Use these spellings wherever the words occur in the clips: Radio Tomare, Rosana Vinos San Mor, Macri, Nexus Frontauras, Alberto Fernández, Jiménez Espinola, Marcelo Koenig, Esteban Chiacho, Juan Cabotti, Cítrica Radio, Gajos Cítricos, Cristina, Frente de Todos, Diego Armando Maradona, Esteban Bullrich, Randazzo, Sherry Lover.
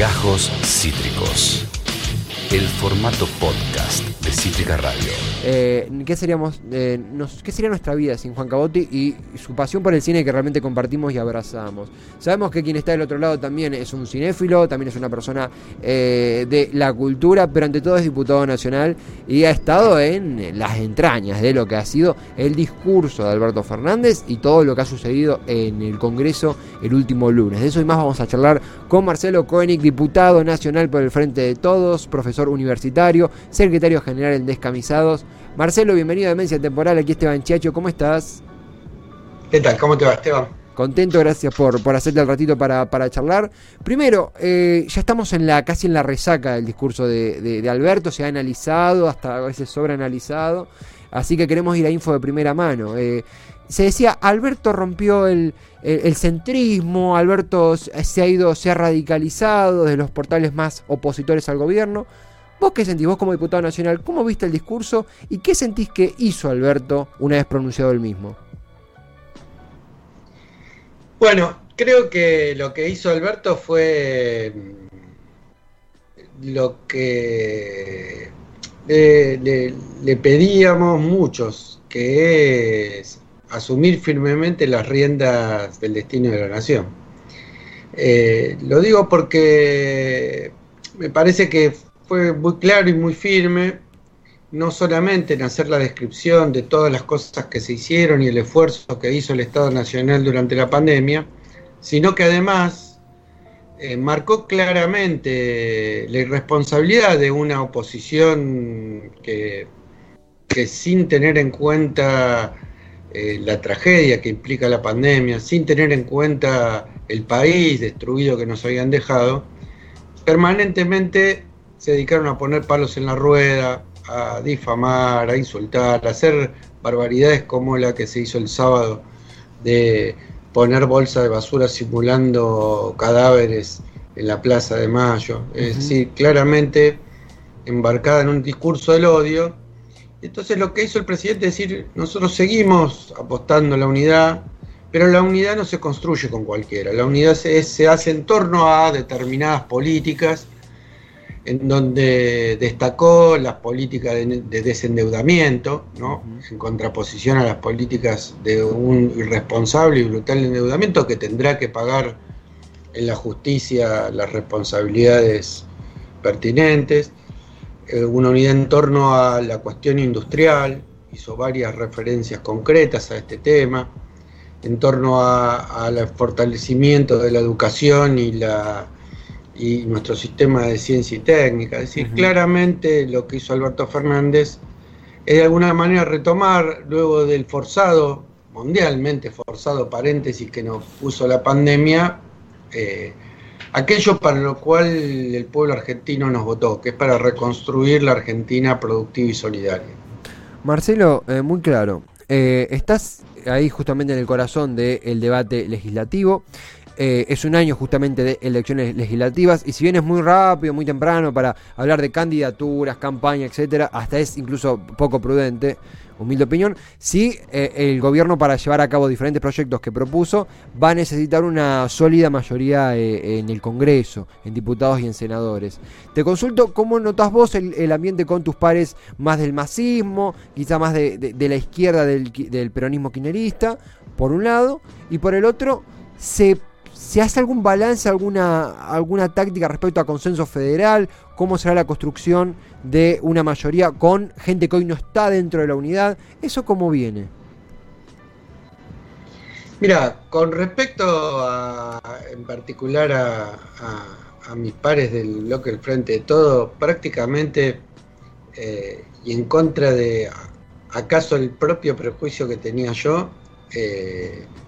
Gajos Cítricos, el formato podcast de Cítrica Radio. ¿Qué sería nuestra vida sin Juan Cabotti y su pasión por el cine que realmente compartimos y abrazamos? Sabemos que quien está del otro lado también es un cinéfilo, también es una persona de la cultura, pero ante todo es diputado nacional y ha estado en las entrañas de lo que ha sido el discurso de Alberto Fernández y todo lo que ha sucedido en el Congreso el último lunes. De eso y más vamos a charlar con Marcelo Koenig, diputado nacional por el Frente de Todos, profesor universitario, secretario general en Descamisados. Marcelo, bienvenido a Demencia Temporal, aquí Esteban Chiacho, ¿cómo estás? ¿Qué tal? ¿Cómo te va, Esteban? Contento, gracias por hacerte el ratito para charlar. Primero, ya estamos casi en la resaca del discurso de Alberto, se ha analizado, hasta a veces sobreanalizado, así que queremos ir a info de primera mano. Se decía, Alberto rompió el centrismo, Alberto se ha radicalizado desde los portales más opositores al gobierno. ¿Vos qué sentís, vos como diputado nacional, cómo viste el discurso y qué sentís que hizo Alberto una vez pronunciado el mismo? Bueno, creo que lo que hizo Alberto fue lo que le pedíamos muchos, que es asumir firmemente las riendas del destino de la nación. Lo digo porque me parece que fue muy claro y muy firme, no solamente en hacer la descripción de todas las cosas que se hicieron y el esfuerzo que hizo el Estado Nacional durante la pandemia, sino que además marcó claramente la irresponsabilidad de una oposición que sin tener en cuenta la tragedia que implica la pandemia, sin tener en cuenta el país destruido que nos habían dejado, permanentemente se dedicaron a poner palos en la rueda, a difamar, a insultar, a hacer barbaridades como la que se hizo el sábado de poner bolsa de basura simulando cadáveres en la Plaza de Mayo. Uh-huh. Es decir, claramente embarcada en un discurso del odio. Entonces lo que hizo el presidente es decir, nosotros seguimos apostando a la unidad, pero la unidad no se construye con cualquiera. La unidad se hace en torno a determinadas políticas, en donde destacó las políticas de desendeudamiento, ¿no? En contraposición a las políticas de un irresponsable y brutal endeudamiento que tendrá que pagar en la justicia las responsabilidades pertinentes, una unidad en torno a la cuestión industrial, hizo varias referencias concretas a este tema, en torno al fortalecimiento de la educación y nuestro sistema de ciencia y técnica. Es decir, claramente lo que hizo Alberto Fernández es de alguna manera retomar, luego del forzado, mundialmente forzado paréntesis que nos puso la pandemia, aquello para lo cual el pueblo argentino nos votó, que es para reconstruir la Argentina productiva y solidaria. Marcelo, muy claro, estás ahí justamente en el corazón del debate legislativo. Es un año justamente de elecciones legislativas y si bien es muy rápido, muy temprano para hablar de candidaturas, campaña, etcétera, hasta es incluso poco prudente, humilde opinión, el gobierno para llevar a cabo diferentes proyectos que propuso va a necesitar una sólida mayoría en el Congreso, en diputados y en senadores. Te consulto, ¿cómo notás vos el ambiente con tus pares más del masismo, quizá más de la izquierda del peronismo kirchnerista, por un lado, y por el otro, ¿se hace algún balance, alguna táctica respecto a consenso federal? ¿Cómo será la construcción de una mayoría con gente que hoy no está dentro de la unidad? ¿Eso cómo viene? Mira, con respecto en particular a mis pares del bloque del Frente de Todos, prácticamente y en contra de acaso el propio prejuicio que tenía yo,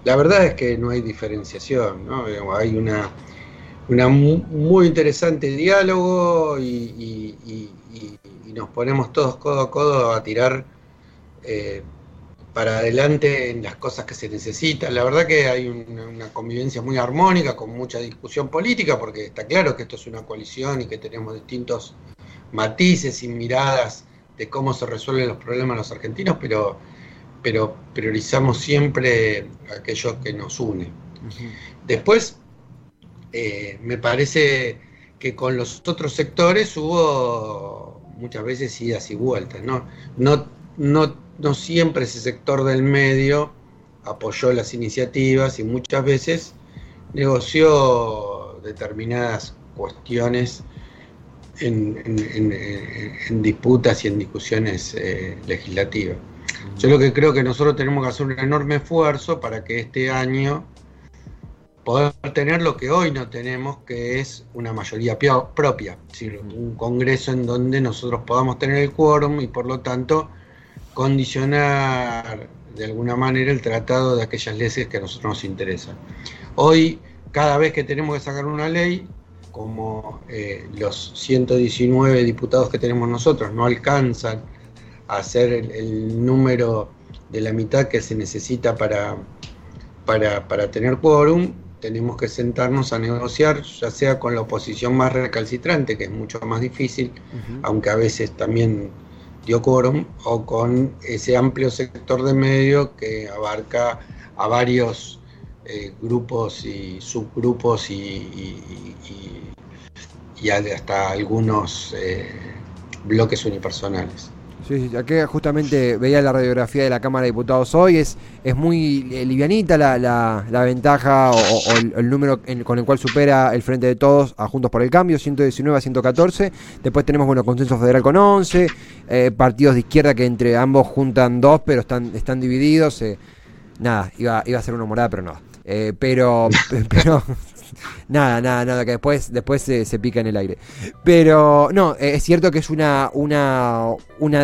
la verdad es que no hay diferenciación, ¿no? Hay una muy interesante diálogo y nos ponemos todos codo a codo a tirar para adelante en las cosas que se necesitan. La verdad que hay una convivencia muy armónica con mucha discusión política porque está claro que esto es una coalición y que tenemos distintos matices y miradas de cómo se resuelven los problemas de los argentinos, pero priorizamos siempre aquello que nos une. Después, me parece que con los otros sectores hubo muchas veces idas y vueltas, ¿no? No siempre ese sector del medio apoyó las iniciativas y muchas veces negoció determinadas cuestiones en disputas y en discusiones legislativas. Yo lo que creo que nosotros tenemos que hacer un enorme esfuerzo para que este año poder tener lo que hoy no tenemos, que es una mayoría propia, un congreso en donde nosotros podamos tener el quórum y por lo tanto condicionar de alguna manera el tratado de aquellas leyes que a nosotros nos interesan. Hoy, cada vez que tenemos que sacar una ley, como los 119 diputados que tenemos nosotros no alcanzan a hacer el número de la mitad que se necesita para tener quórum, tenemos que sentarnos a negociar, ya sea con la oposición más recalcitrante, que es mucho más difícil, aunque a veces también dio quórum, o con ese amplio sector de medio que abarca a varios grupos y subgrupos y hasta algunos bloques unipersonales. Sí, acá justamente veía la radiografía de la Cámara de Diputados hoy, es muy livianita la ventaja o el número con el cual supera el Frente de Todos a Juntos por el Cambio, 119 a 114, después tenemos, bueno, Consenso Federal con 11, partidos de izquierda que entre ambos juntan 2, pero están divididos, iba a ser una morada, pero no. Pero nada, que después se pica en el aire. Pero no, es cierto que es una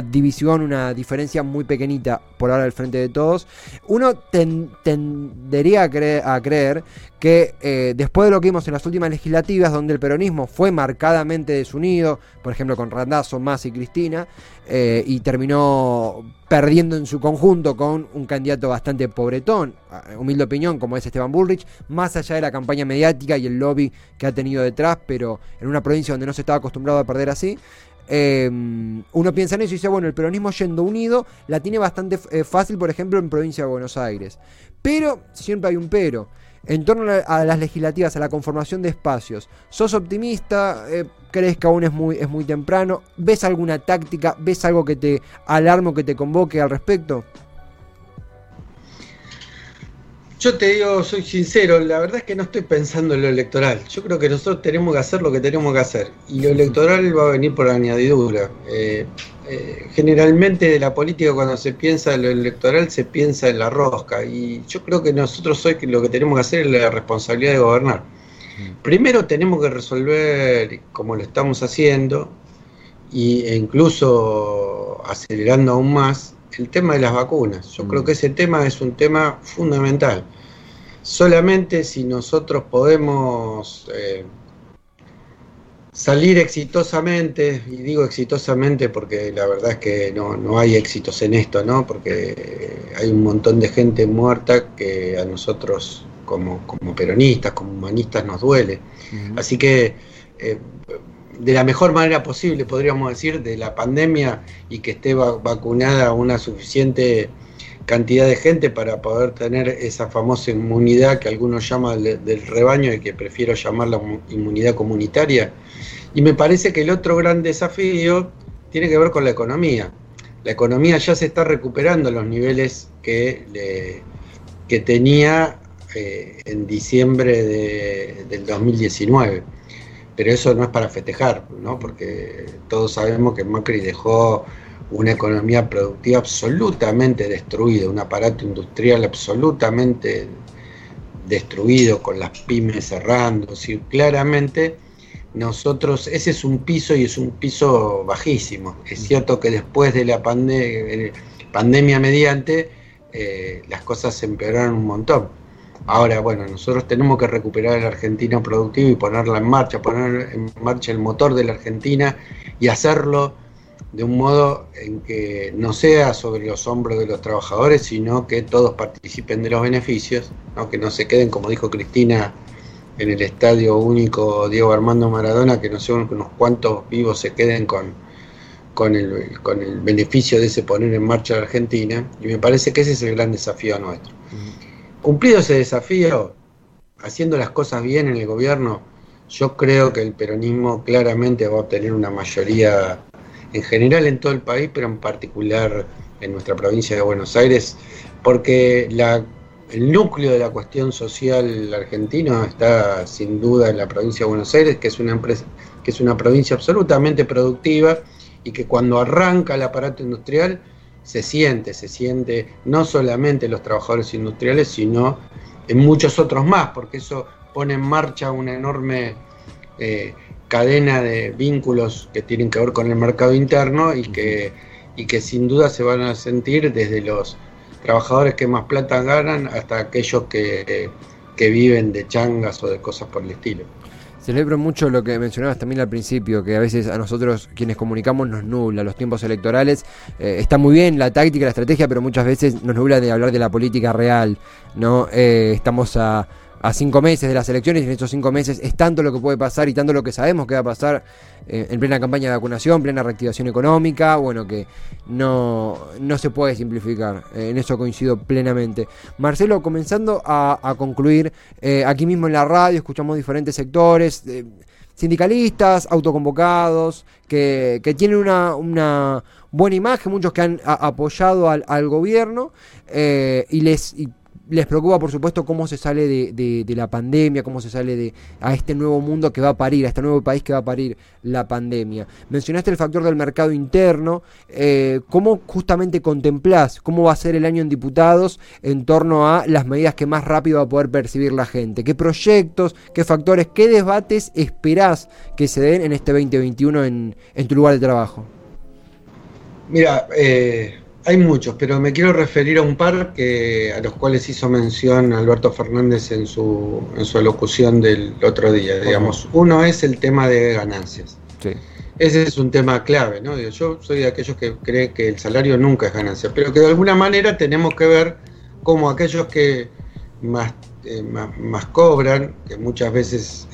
división, una diferencia muy pequeñita por ahora del Frente de Todos. Uno tendería a creer que después de lo que vimos en las últimas legislativas, donde el peronismo fue marcadamente desunido, por ejemplo con Randazzo, Macri y Cristina, y terminó perdiendo en su conjunto con un candidato bastante pobretón, humilde opinión, como es Esteban Bullrich, más allá de la campaña mediática y el lobby que ha tenido detrás, pero en una provincia donde no se estaba acostumbrado a perder así. Uno piensa en eso y dice, bueno, el peronismo yendo unido la tiene bastante fácil, por ejemplo, en provincia de Buenos Aires. Pero, siempre hay un pero. En torno a las legislativas, a la conformación de espacios, ¿sos optimista? ¿Crees que aún es muy temprano? ¿Ves alguna táctica? ¿Ves algo que te alarme o que te convoque al respecto? Yo te digo, soy sincero, la verdad es que no estoy pensando en lo electoral. Yo creo que nosotros tenemos que hacer lo que tenemos que hacer. Y lo electoral va a venir por añadidura. Generalmente de la política, cuando se piensa en lo electoral, se piensa en la rosca. Y yo creo que nosotros hoy lo que tenemos que hacer es la responsabilidad de gobernar. Primero tenemos que resolver, como lo estamos haciendo, e incluso acelerando aún más, el tema de las vacunas. Yo creo que ese tema es un tema fundamental. Solamente si nosotros podemos salir exitosamente, y digo exitosamente porque la verdad es que no hay éxitos en esto, ¿no? Porque hay un montón de gente muerta que a nosotros como peronistas, como humanistas nos duele. Así que de la mejor manera posible, podríamos decir, de la pandemia y que esté vacunada una suficiente cantidad de gente para poder tener esa famosa inmunidad que algunos llaman del rebaño y que prefiero llamar la inmunidad comunitaria. Y me parece que el otro gran desafío tiene que ver con la economía. La economía ya se está recuperando los niveles que tenía en diciembre del 2019. Pero eso no es para festejar, ¿no? Porque todos sabemos que Macri dejó una economía productiva absolutamente destruida, un aparato industrial absolutamente destruido, con las pymes cerrando. Sí, claramente nosotros, ese es un piso y es un piso bajísimo. Es cierto que después de la pandemia mediante, las cosas se empeoraron un montón. Ahora, bueno, nosotros tenemos que recuperar a la Argentina productiva y ponerla en marcha, poner en marcha el motor de la Argentina y hacerlo de un modo en que no sea sobre los hombros de los trabajadores, sino que todos participen de los beneficios, ¿no? Que no se queden, como dijo Cristina, en el estadio único Diego Armando Maradona, que no sean unos cuantos vivos se queden con el beneficio de ese poner en marcha la Argentina, y me parece que ese es el gran desafío nuestro. Cumplido ese desafío, haciendo las cosas bien en el gobierno, Yo creo que el peronismo claramente va a obtener una mayoría en general en todo el país, pero en particular en nuestra provincia de Buenos Aires, porque el núcleo de la cuestión social argentina está sin duda en la provincia de Buenos Aires, que es una empresa, que es una provincia absolutamente productiva y que cuando arranca el aparato industrial se siente no solamente en los trabajadores industriales, sino en muchos otros más, porque eso pone en marcha una enorme cadena de vínculos que tienen que ver con el mercado interno y que sin duda se van a sentir desde los trabajadores que más plata ganan hasta aquellos que viven de changas o de cosas por el estilo. Celebro mucho lo que mencionabas también al principio, que a veces a nosotros quienes comunicamos nos nubla los tiempos electorales. Está muy bien la táctica, la estrategia, pero muchas veces nos nubla de hablar de la política real, ¿no? Estamos a 5 meses de las elecciones, y en estos 5 meses es tanto lo que puede pasar y tanto lo que sabemos que va a pasar en plena campaña de vacunación, plena reactivación económica, bueno, que no se puede simplificar, en eso coincido plenamente. Marcelo, comenzando a concluir, aquí mismo en la radio escuchamos diferentes sectores, sindicalistas, autoconvocados, que tienen una buena imagen, muchos que han apoyado al gobierno, y les preocupa, por supuesto, cómo se sale de la pandemia, cómo se sale a este nuevo mundo que va a parir, a este nuevo país que va a parir la pandemia. Mencionaste el factor del mercado interno. ¿Cómo justamente contemplás cómo va a ser el año en diputados en torno a las medidas que más rápido va a poder percibir la gente? ¿Qué proyectos, qué factores, qué debates esperás que se den en este 2021 en tu lugar de trabajo? Mira, hay muchos, pero me quiero referir a un par a los cuales hizo mención Alberto Fernández en su alocución del otro día, digamos. Uno es el tema de ganancias. Sí. Ese es un tema clave, ¿no? Yo soy de aquellos que creen que el salario nunca es ganancia, pero que de alguna manera tenemos que ver cómo aquellos que más cobran, que muchas veces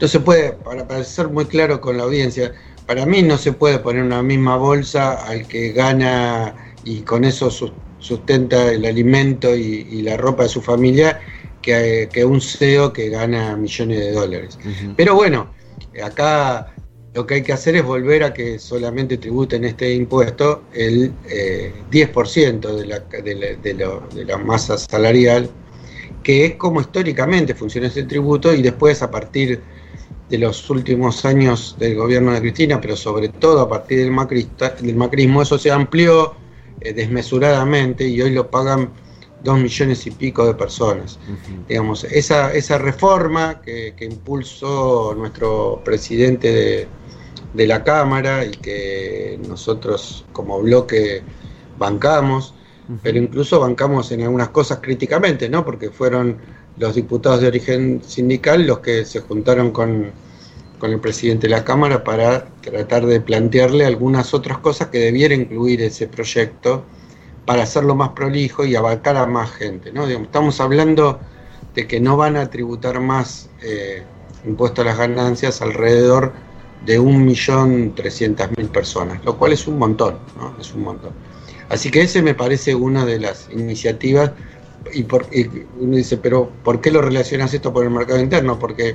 no se puede, para ser muy claro con la audiencia. Para mí no se puede poner una misma bolsa al que gana y con eso sustenta el alimento y la ropa de su familia que un CEO que gana millones de dólares. Uh-huh. Pero bueno, acá lo que hay que hacer es volver a que solamente tributen este impuesto el 10% de la masa salarial, que es como históricamente funciona este tributo, y después a partir de los últimos años del gobierno de Cristina, pero sobre todo a partir del macrismo, eso se amplió desmesuradamente y hoy lo pagan 2 millones y pico de personas. Uh-huh. Digamos, esa reforma que impulsó nuestro presidente de la Cámara y que nosotros como bloque bancamos, uh-huh, pero incluso bancamos en algunas cosas críticamente, ¿no? Porque fueron los diputados de origen sindical los que se juntaron con el presidente de la Cámara para tratar de plantearle algunas otras cosas que debiera incluir ese proyecto para hacerlo más prolijo y abarcar a más gente, ¿no? Digamos, estamos hablando de que no van a tributar más impuesto a las ganancias alrededor de 1.300.000 personas, lo cual es un montón, ¿no? Es un montón. Así que ese me parece una de las iniciativas. Y uno dice, pero ¿por qué lo relacionas esto con el mercado interno? Porque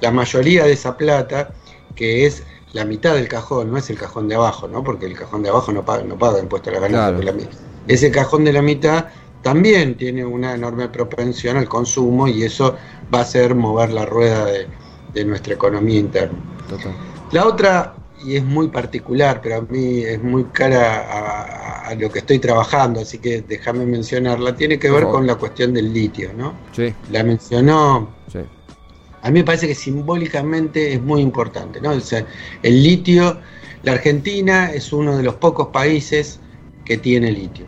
la mayoría de esa plata, que es la mitad del cajón, no es el cajón de abajo, ¿no? Porque el cajón de abajo no paga impuesto a la ganancia. Claro. Ese cajón de la mitad también tiene una enorme propensión al consumo y eso va a hacer mover la rueda de nuestra economía interna. Total. La otra, y es muy particular, pero a mí es muy cara a lo que estoy trabajando, así que déjame mencionarla, tiene que ver con la cuestión del litio, ¿no? Sí. La mencionó. Sí. A mí me parece que simbólicamente es muy importante, ¿no? O sea, el litio, la Argentina es uno de los pocos países que tiene litio.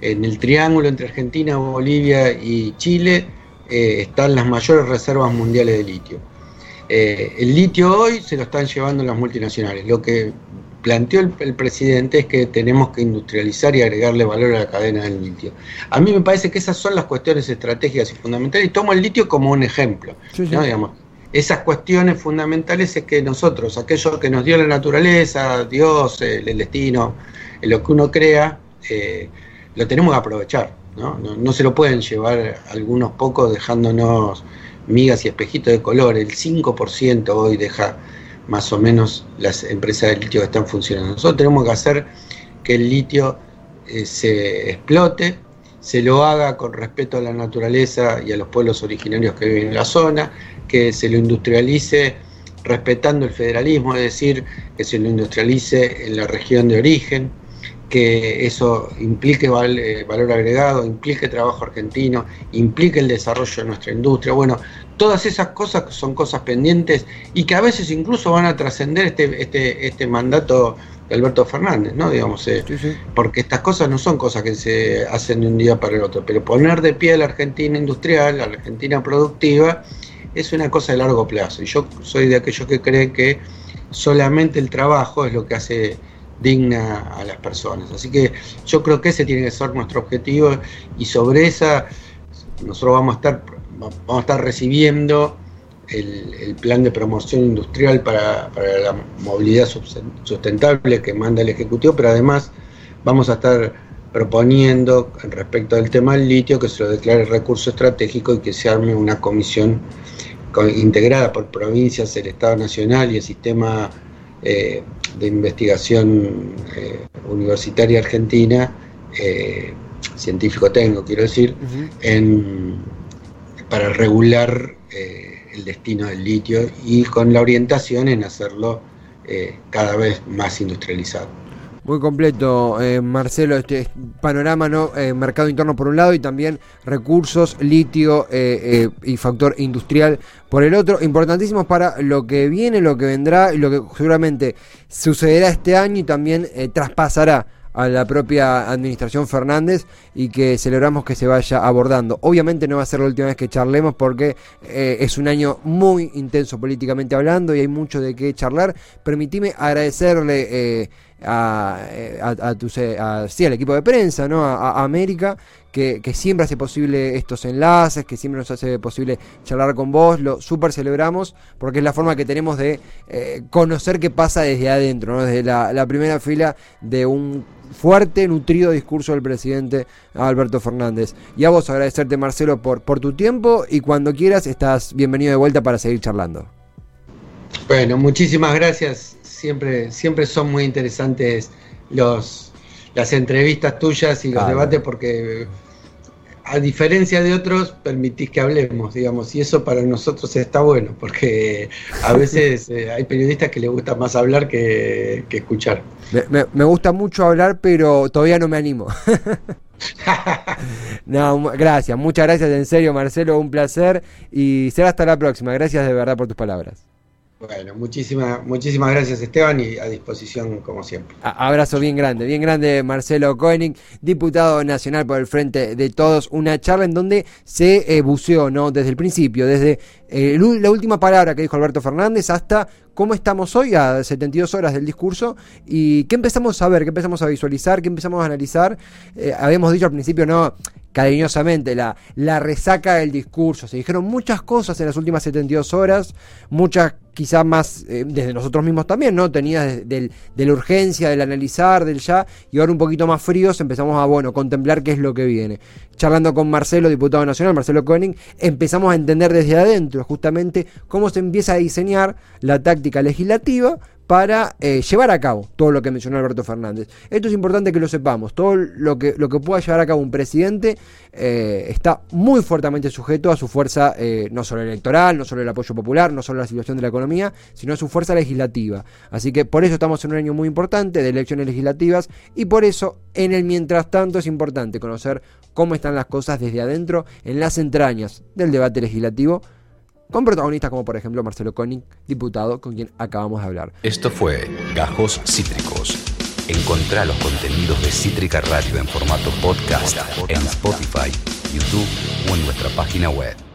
En el triángulo entre Argentina, Bolivia y Chile están las mayores reservas mundiales de litio. El litio hoy se lo están llevando las multinacionales. Lo que planteó el presidente es que tenemos que industrializar y agregarle valor a la cadena del litio. A mí me parece que esas son las cuestiones estratégicas y fundamentales, y tomo el litio como un ejemplo. Sí, sí. ¿No? Digamos, esas cuestiones fundamentales es que nosotros, aquello que nos dio la naturaleza, Dios, el destino, lo que uno crea, lo tenemos que aprovechar, ¿no? No se lo pueden llevar algunos pocos dejándonos migas y espejitos de color, el 5% hoy deja más o menos las empresas de litio que están funcionando. Nosotros tenemos que hacer que el litio se explote, se lo haga con respeto a la naturaleza y a los pueblos originarios que viven en la zona, que se lo industrialice respetando el federalismo, es decir, que se lo industrialice en la región de origen, que eso implique valor agregado, implique trabajo argentino, implique el desarrollo de nuestra industria. Bueno, todas esas cosas son cosas pendientes y que a veces incluso van a trascender este mandato de Alberto Fernández, ¿no? Digamos, sí. Porque estas cosas no son cosas que se hacen de un día para el otro, pero poner de pie a la Argentina industrial, a la Argentina productiva, es una cosa de largo plazo. Y yo soy de aquellos que creen que solamente el trabajo es lo que hace digna a las personas. Así que yo creo que ese tiene que ser nuestro objetivo y sobre esa nosotros vamos a estar recibiendo el plan de promoción industrial para la movilidad sustentable que manda el Ejecutivo, pero además vamos a estar proponiendo respecto al tema del litio que se lo declare recurso estratégico y que se arme una comisión integrada por provincias, el Estado Nacional y el sistema de investigación universitaria argentina, científico-técnico quiero decir, uh-huh, para regular el destino del litio y con la orientación en hacerlo cada vez más industrializado. Muy completo, Marcelo, este panorama, ¿no? Mercado interno por un lado y también recursos, litio y factor industrial por el otro, importantísimos para lo que viene, lo que vendrá y lo que seguramente sucederá este año y también traspasará a la propia administración Fernández y que celebramos que se vaya abordando. Obviamente no va a ser la última vez que charlemos porque es un año muy intenso políticamente hablando y hay mucho de qué charlar. Permitime agradecerle al equipo de prensa, ¿no? A América, que siempre hace posible estos enlaces, que siempre nos hace posible charlar con vos, lo super celebramos porque es la forma que tenemos de conocer qué pasa desde adentro, ¿no? Desde la primera fila de un fuerte, nutrido discurso del presidente Alberto Fernández. Y a vos agradecerte, Marcelo, por tu tiempo y cuando quieras estás bienvenido de vuelta para seguir charlando. Bueno, muchísimas gracias. Siempre son muy interesantes las entrevistas tuyas y los debates porque a diferencia de otros permitís que hablemos, digamos, y eso para nosotros está bueno porque a veces hay periodistas que les gusta más hablar que escuchar. Me gusta mucho hablar pero todavía no me animo. No, gracias, muchas gracias en serio, Marcelo, un placer y será hasta la próxima. Gracias de verdad por tus palabras. Bueno, muchísimas gracias, Esteban, y a disposición como siempre. Abrazo bien grande Marcelo Koenig, diputado nacional por el Frente de Todos, una charla en donde se buceó, ¿no? Desde el principio, desde la última palabra que dijo Alberto Fernández hasta cómo estamos hoy a 72 horas del discurso y qué empezamos a ver, qué empezamos a visualizar, qué empezamos a analizar. Habíamos dicho al principio, ¿no? Cariñosamente, la resaca del discurso. Se dijeron muchas cosas en las últimas 72 horas, muchas quizás más desde nosotros mismos también, ¿no? Tenías de la urgencia, del analizar, del ya, y ahora un poquito más fríos empezamos a, contemplar qué es lo que viene. Charlando con Marcelo, diputado nacional, Marcelo Koenig, empezamos a entender desde adentro justamente cómo se empieza a diseñar la táctica legislativa para llevar a cabo todo lo que mencionó Alberto Fernández. Esto es importante que lo sepamos. Todo lo que pueda llevar a cabo un presidente está muy fuertemente sujeto a su fuerza, no solo electoral, no solo el apoyo popular, no solo la situación de la economía, sino a su fuerza legislativa. Así que por eso estamos en un año muy importante de elecciones legislativas y por eso en el mientras tanto es importante conocer cómo están las cosas desde adentro, en las entrañas del debate legislativo, con protagonistas como por ejemplo Marcelo Koenig, diputado con quien acabamos de hablar. Esto fue Gajos Cítricos. Encontrá los contenidos de Cítrica Radio en formato podcast en Spotify, YouTube o en nuestra página web.